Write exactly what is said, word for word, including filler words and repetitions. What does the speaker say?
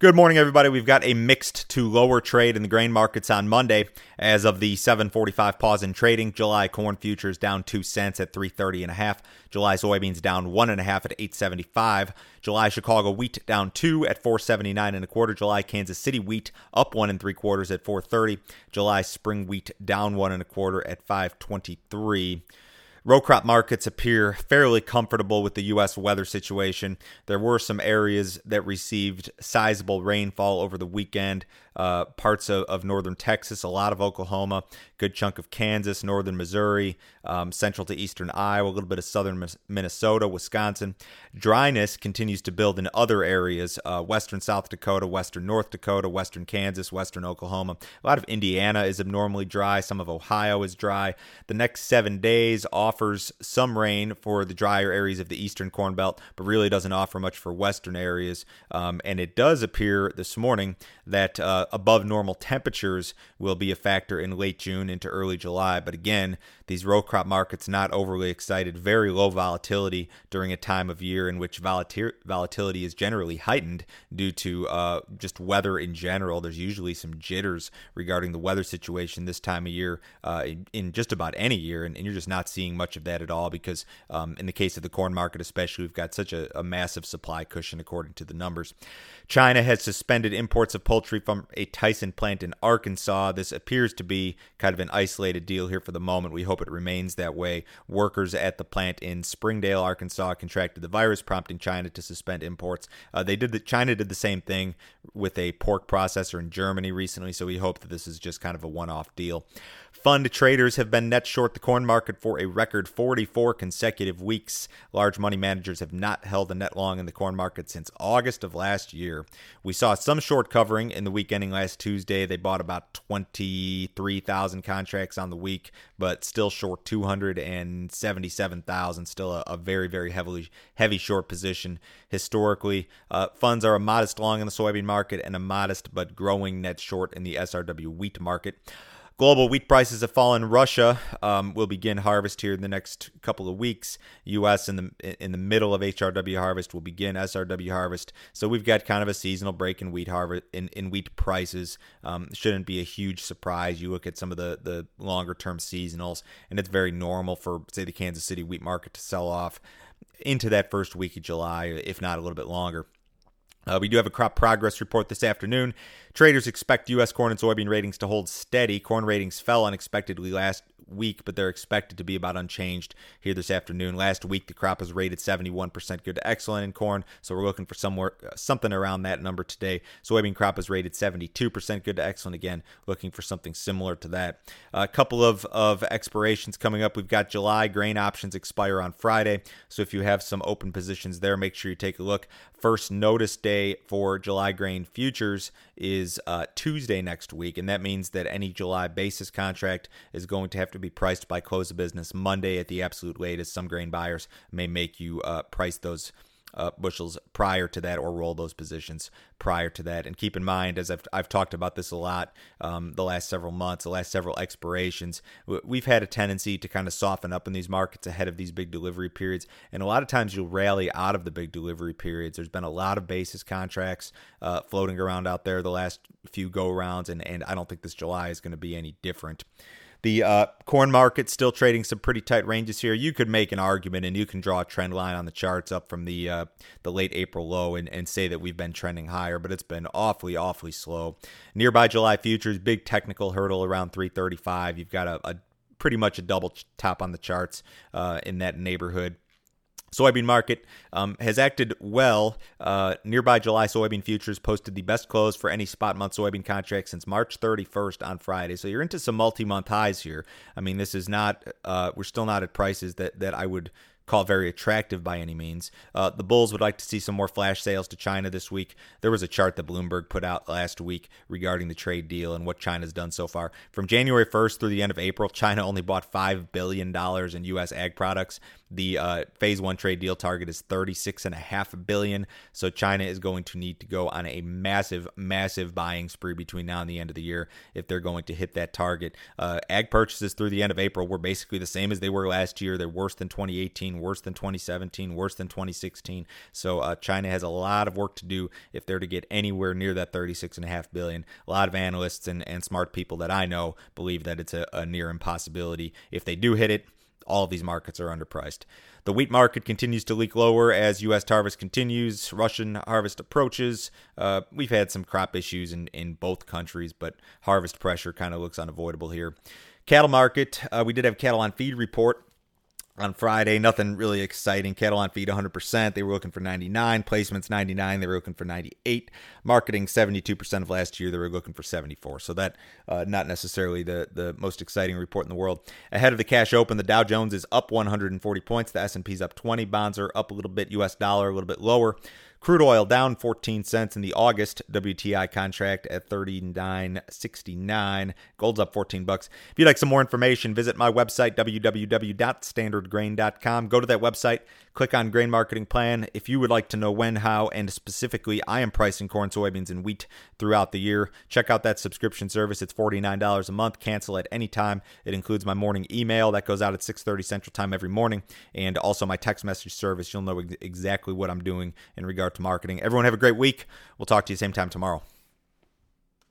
Good morning, everybody. We've got a mixed to lower trade in the grain markets on Monday. As of the seven forty-five pause in trading, July corn futures down two cents at three thirty and a half. July soybeans down one and a half at eight seventy-five. July Chicago wheat down two at four seventy-nine and a quarter. July Kansas City wheat up one and three quarters at four thirty. July spring wheat down one and a quarter at five twenty-three. Row crop markets appear fairly comfortable with the U S weather situation. There were some areas that received sizable rainfall over the weekend. Uh, parts of, of northern Texas, a lot of Oklahoma, good chunk of Kansas, northern Missouri, um, central to eastern Iowa, a little bit of southern Minnesota, Wisconsin. Dryness continues to build in other areas, uh, western South Dakota, western North Dakota, western Kansas, western Oklahoma. A lot of Indiana is abnormally dry. Some of Ohio is dry. The next seven days offers some rain for the drier areas of the eastern Corn Belt, but really doesn't offer much for western areas. Um, and it does appear this morning that uh, above normal temperatures will be a factor in late June into early July. But again, these row crop markets not overly excited, very low volatility during a time of year in which volatil- volatility is generally heightened due to uh, just weather in general. There's usually some jitters regarding the weather situation this time of year uh, in, in just about any year. And, and you're just not seeing much of that at all because um, in the case of the corn market, especially, we've got such a, a massive supply cushion according to the numbers. China has suspended imports of poultry from a Tyson plant in Arkansas. This appears to be kind of an isolated deal here for the moment. We hope it remains that way. Workers at the plant in Springdale, Arkansas, contracted the virus, prompting China to suspend imports. Uh, they did the, China did the same thing with a pork processor in Germany recently, so we hope that this is just kind of a one-off deal. Fund traders have been net short the corn market for a record forty-four consecutive weeks. Large money managers have not held a net long in the corn market since August of last year. We saw some short covering in the weekend. Last Tuesday, they bought about twenty-three thousand contracts on the week, but still short two hundred seventy-seven thousand, still a, a very, very heavily heavy short position historically. Uh, funds are a modest long in the soybean market and a modest but growing net short in the S R W wheat market. Global wheat prices have fallen. Russia um, will begin harvest here in the next couple of weeks. U S in the in the middle of H R W harvest will begin S R W harvest. So we've got kind of a seasonal break in wheat harvest in, in wheat prices. Um, shouldn't be a huge surprise. You look at some of the, the longer term seasonals, and it's very normal for, say, the Kansas City wheat market to sell off into that first week of July, if not a little bit longer. Uh, we do have a crop progress report this afternoon. Traders expect U S corn and soybean ratings to hold steady. Corn ratings fell unexpectedly last week, but they're expected to be about unchanged here this afternoon. Last week, the crop was rated seventy-one percent good to excellent in corn, so we're looking for somewhere something around that number today. Soybean crop was rated seventy-two percent good to excellent. Again, looking for something similar to that. A couple of, of expirations coming up. We've got July grain options expire on Friday, so if you have some open positions there, make sure you take a look. First notice day for July grain futures is uh, Tuesday next week, and that means that any July basis contract is going to have to be priced by close of business Monday at the absolute latest. Some grain buyers may make you uh, price those uh, bushels prior to that or roll those positions prior to that. And keep in mind, as I've, I've talked about this a lot um, the last several months, the last several expirations, we've had a tendency to kind of soften up in these markets ahead of these big delivery periods. And a lot of times you'll rally out of the big delivery periods. There's been a lot of basis contracts uh, floating around out there the last few go rounds. And, and I don't think this July is going to be any different. The uh, corn market still trading some pretty tight ranges here. You could make an argument, and you can draw a trend line on the charts up from the uh, the late April low and, and say that we've been trending higher, but it's been awfully, awfully slow. Nearby July futures, big technical hurdle around three thirty-five. You've got a, a pretty much a double top on the charts uh, in that neighborhood. Soybean market um, has acted well. Uh, nearby July soybean futures posted the best close for any spot month soybean contract since March thirty-first on Friday. So you're into some multi-month highs here. I mean, this is not, uh, we're still not at prices that, that I would call very attractive by any means. Uh, the bulls would like to see some more flash sales to China this week. There was a chart that Bloomberg put out last week regarding the trade deal and what China's done so far. From January first through the end of April, China only bought five billion dollars in U S ag products. The uh, phase one trade deal target is thirty-six point five billion dollars. So China is going to need to go on a massive, massive buying spree between now and the end of the year if they're going to hit that target. Uh, ag purchases through the end of April were basically the same as they were last year. They're worse than twenty eighteen, worse than twenty seventeen, worse than twenty sixteen. So uh, China has a lot of work to do if they're to get anywhere near that thirty-six point five billion dollars. A lot of analysts and, and smart people that I know believe that it's a, a near impossibility. If they do hit it, all of these markets are underpriced. The wheat market continues to leak lower as U S harvest continues, Russian harvest approaches. Uh, we've had some crop issues in, in both countries, but harvest pressure kind of looks unavoidable here. Cattle market, uh, we did have cattle on feed report on Friday. Nothing really exciting. Cattle on feed one hundred percent. They were looking for ninety-nine. Placements ninety-nine. They were looking for ninety-eight. Marketing seventy-two percent of last year. They were looking for seventy-four. So that uh, not necessarily the, the most exciting report in the world. Ahead of the cash open, the Dow Jones is up one hundred forty points. The S and P's up twenty. Bonds are up a little bit. U S dollar a little bit lower. Crude oil down fourteen cents in the August W T I contract at thirty-nine sixty-nine. Gold's up fourteen bucks. If you'd like some more information, visit my website, w w w dot standard grain dot com. Go to that website, click on Grain Marketing Plan. If you would like to know when, how, and specifically, I am pricing corn, soybeans, and wheat throughout the year. Check out that subscription service. It's forty-nine dollars a month. Cancel at any time. It includes my morning email that goes out at six thirty Central Time every morning, and also my text message service. You'll know ex- exactly what I'm doing in regard to marketing. Everyone have a great week. We'll talk to you same time tomorrow.